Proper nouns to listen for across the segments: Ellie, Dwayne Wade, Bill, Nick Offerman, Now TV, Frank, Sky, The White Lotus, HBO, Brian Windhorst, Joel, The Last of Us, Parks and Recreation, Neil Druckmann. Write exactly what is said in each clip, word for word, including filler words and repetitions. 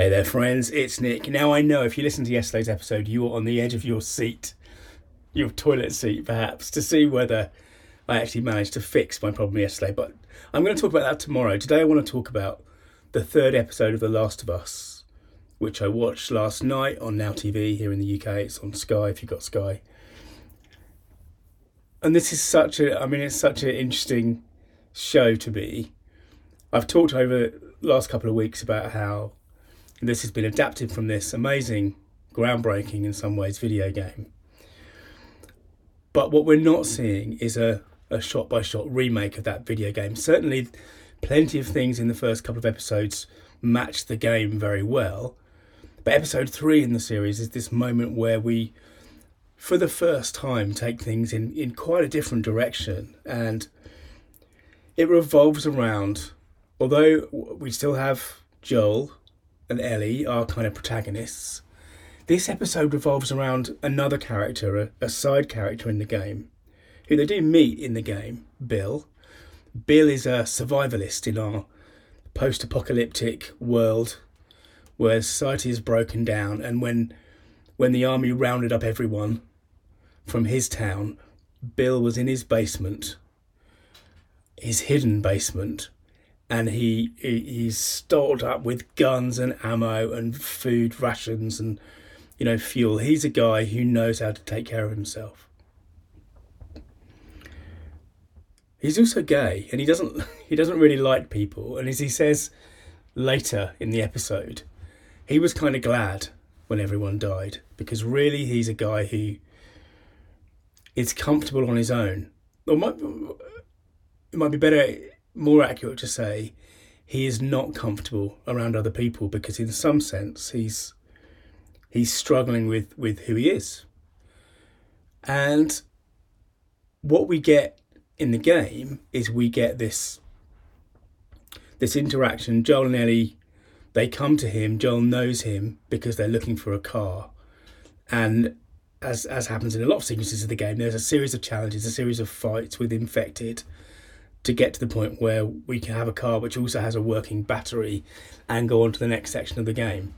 Hey there friends, it's Nick. Now I know if you listened to yesterday's episode, you were on the edge of your seat, your toilet seat perhaps, to see whether I actually managed to fix my problem yesterday, but I'm going to talk about that tomorrow. Today I want to talk about the third episode of The Last of Us, which I watched last night on Now T V here in the U K. It's on Sky if you've got Sky. And this is such a, I mean, it's such an interesting show to me. I've talked over the last couple of weeks about how this has been adapted from this amazing, groundbreaking in some ways video game. But what we're not seeing is a, a shot-by-shot remake of that video game. Certainly, plenty of things in the first couple of episodes match the game very well. But episode three in the series is this moment where we, for the first time, take things in, in quite a different direction. And it revolves around, although we still have Joel and Ellie, our kind of protagonists, this episode revolves around another character, a, a side character in the game, who they do meet in the game, Bill. Bill is a survivalist in our post-apocalyptic world where society is broken down, and when when the army rounded up everyone from his town, Bill was in his basement, his hidden basement, and he, he he's stocked up with guns and ammo and food rations and, you know, fuel. He's a guy who knows how to take care of himself. He's also gay, and he doesn't he doesn't really like people. And as he says later in the episode, he was kind of glad when everyone died, because really he's a guy who is comfortable on his own. Or might, it might be better, more accurate to say, he is not comfortable around other people, because in some sense he's he's struggling with, with who he is. And what we get in the game is we get this this interaction. Joel and Ellie, they come to him. Joel knows him because they're looking for a car, and as as happens in a lot of sequences of the game, there's a series of challenges, a series of fights with infected to get to the point where we can have a car which also has a working battery and go on to the next section of the game.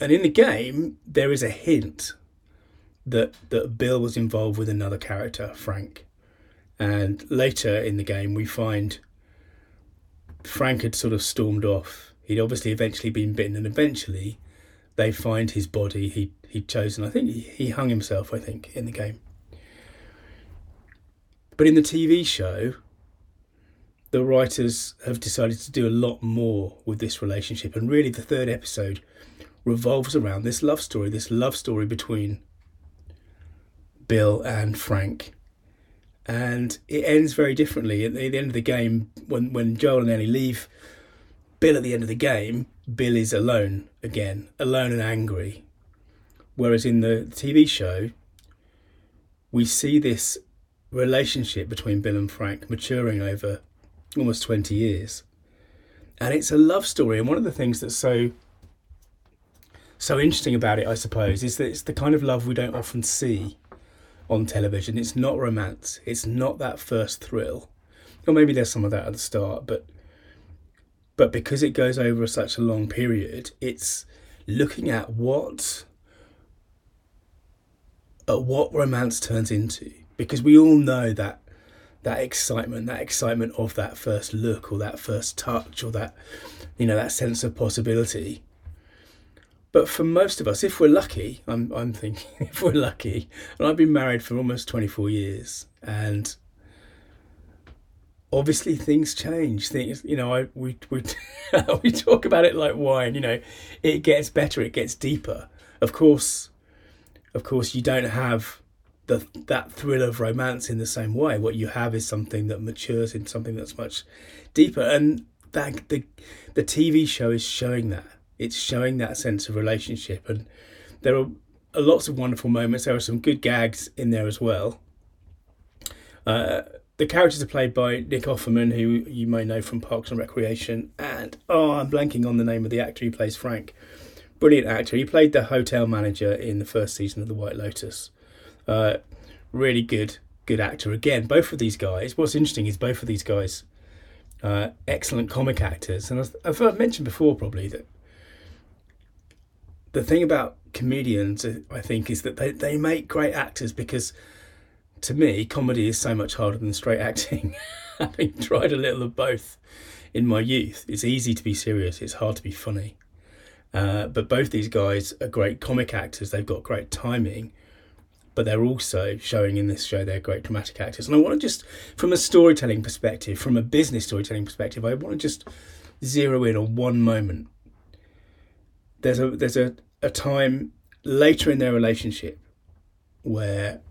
And in the game there is a hint that that Bill was involved with another character, Frank. And later in the game, we find Frank had sort of stormed off. He'd obviously eventually been bitten, and eventually they find his body. He, he'd chosen, I think he, he hung himself, I think, in the game. But in the T V show, the writers have decided to do a lot more with this relationship. And really the third episode revolves around this love story, this love story between Bill and Frank. And it ends very differently. At the end of the game, when, when Joel and Ellie leave Bill at the end of the game, Bill is alone again, alone and angry. Whereas in the T V show, we see this relationship between Bill and Frank maturing over almost twenty years. And it's a love story. And one of the things that's so, so interesting about it, I suppose, is that it's the kind of love we don't often see on television. It's not romance. It's not that first thrill. Or maybe there's some of that at the start, but but because it goes over such a long period, it's looking at what at what romance turns into. Because we all know that that excitement, that excitement of that first look or that first touch or that, you know, that sense of possibility. But for most of us, if we're lucky, I'm I'm thinking, if we're lucky, and I've been married for almost twenty-four years, and obviously things change. Things, you know, I we we we talk about it like wine. You know, it gets better, it gets deeper. Of course, of course, you don't have the that thrill of romance in the same way. What you have is something that matures into something that's much deeper, and that the the T V show is showing that. It's showing that sense of relationship, and there are lots of wonderful moments. There are some good gags in there as well. Uh, the characters are played by Nick Offerman, who you may know from Parks and Recreation, and oh, I'm blanking on the name of the actor who plays Frank. Brilliant actor. He played the hotel manager in the first season of The White Lotus. Uh, really good, good actor. Again, both of these guys. What's interesting is both of these guys, uh, excellent comic actors. And I've, I've mentioned before probably that the thing about comedians, I think, is that they, they make great actors, because to me, comedy is so much harder than straight acting. Having tried a little of both in my youth, it's easy to be serious, it's hard to be funny. Uh, but both these guys are great comic actors, they've got great timing, but they're also showing in this show they're great dramatic actors. And I want to just, from a storytelling perspective, from a business storytelling perspective, I want to just zero in on one moment. There's a there's a, a time later in their relationship where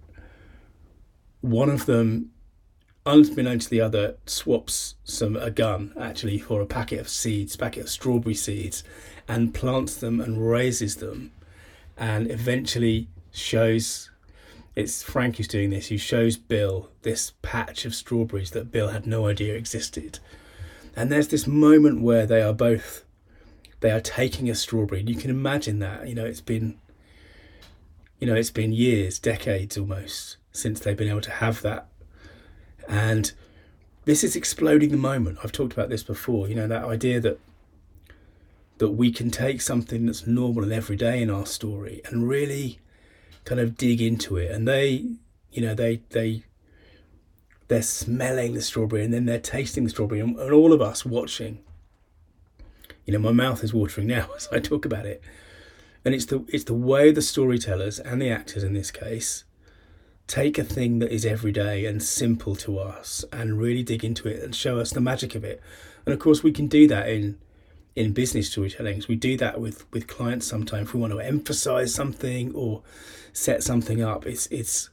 one of them, unbeknownst to the other, swaps some a gun actually for a packet of seeds, packet of strawberry seeds, and plants them and raises them, and eventually shows. It's Frank who's doing this, who shows Bill this patch of strawberries that Bill had no idea existed. And there's this moment where they are both, they are taking a strawberry. And you can imagine that, you know, it's been, you know, it's been years, decades almost, since they've been able to have that. And this is exploding the moment. I've talked about this before, you know, that idea that that we can take something that's normal and everyday in our story and really kind of dig into it. And they, you know, they they they're smelling the strawberry, and then they're tasting the strawberry, and, and all of us watching. You know, my mouth is watering now as I talk about it. And it's the it's the way the storytellers and the actors in this case take a thing that is everyday and simple to us and really dig into it and show us the magic of it. And of course we can do that in in business storytelling. We do that with, with clients sometimes. If we want to emphasize something or set something up, it's it's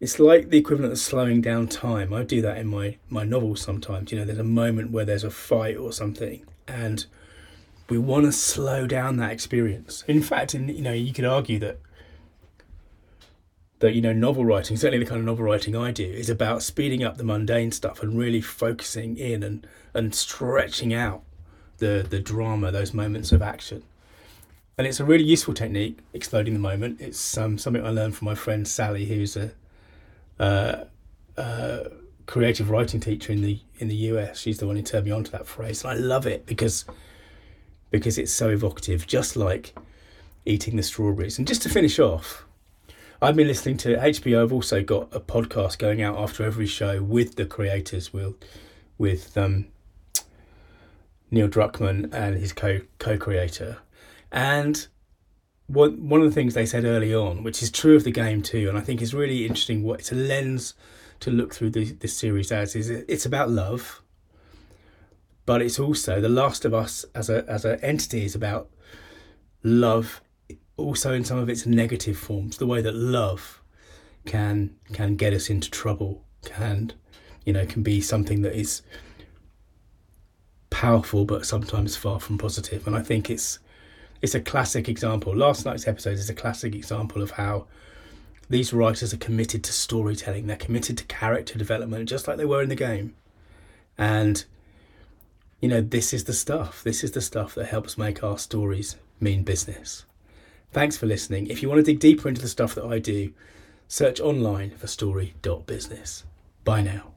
it's like the equivalent of slowing down time. I do that in my, my novels sometimes. You know, there's a moment where there's a fight or something, and we want to slow down that experience. In fact, in, you know, you could argue that that, you know, novel writing, certainly the kind of novel writing I do, is about speeding up the mundane stuff and really focusing in and, and stretching out the, the drama, those moments of action. And it's a really useful technique, exploding the moment. It's um, something I learned from my friend Sally, who's a uh, uh, creative writing teacher in the in the U S. She's the one who turned me on to that phrase. And I love it because because it's so evocative, just like eating the strawberries. And just to finish off, I've been listening to H B O. I've also got a podcast going out after every show with the creators, with, with um, Neil Druckmann and his co co-creator. And what, one of the things they said early on, which is true of the game too, and I think is really interesting, what it's a lens to look through this, this series as, is it's about love, but it's also The Last of Us as a as an entity is about love, also in some of its negative forms, the way that love can can get us into trouble, can, you know, can be something that is powerful but sometimes far from positive. And I think it's it's a classic example. Last night's episode is a classic example of how these writers are committed to storytelling, they're committed to character development, just like they were in the game. And, you know, this is the stuff, this is the stuff that helps make our stories mean business. Thanks for listening. If you want to dig deeper into the stuff that I do, search online for story dot business. Bye now.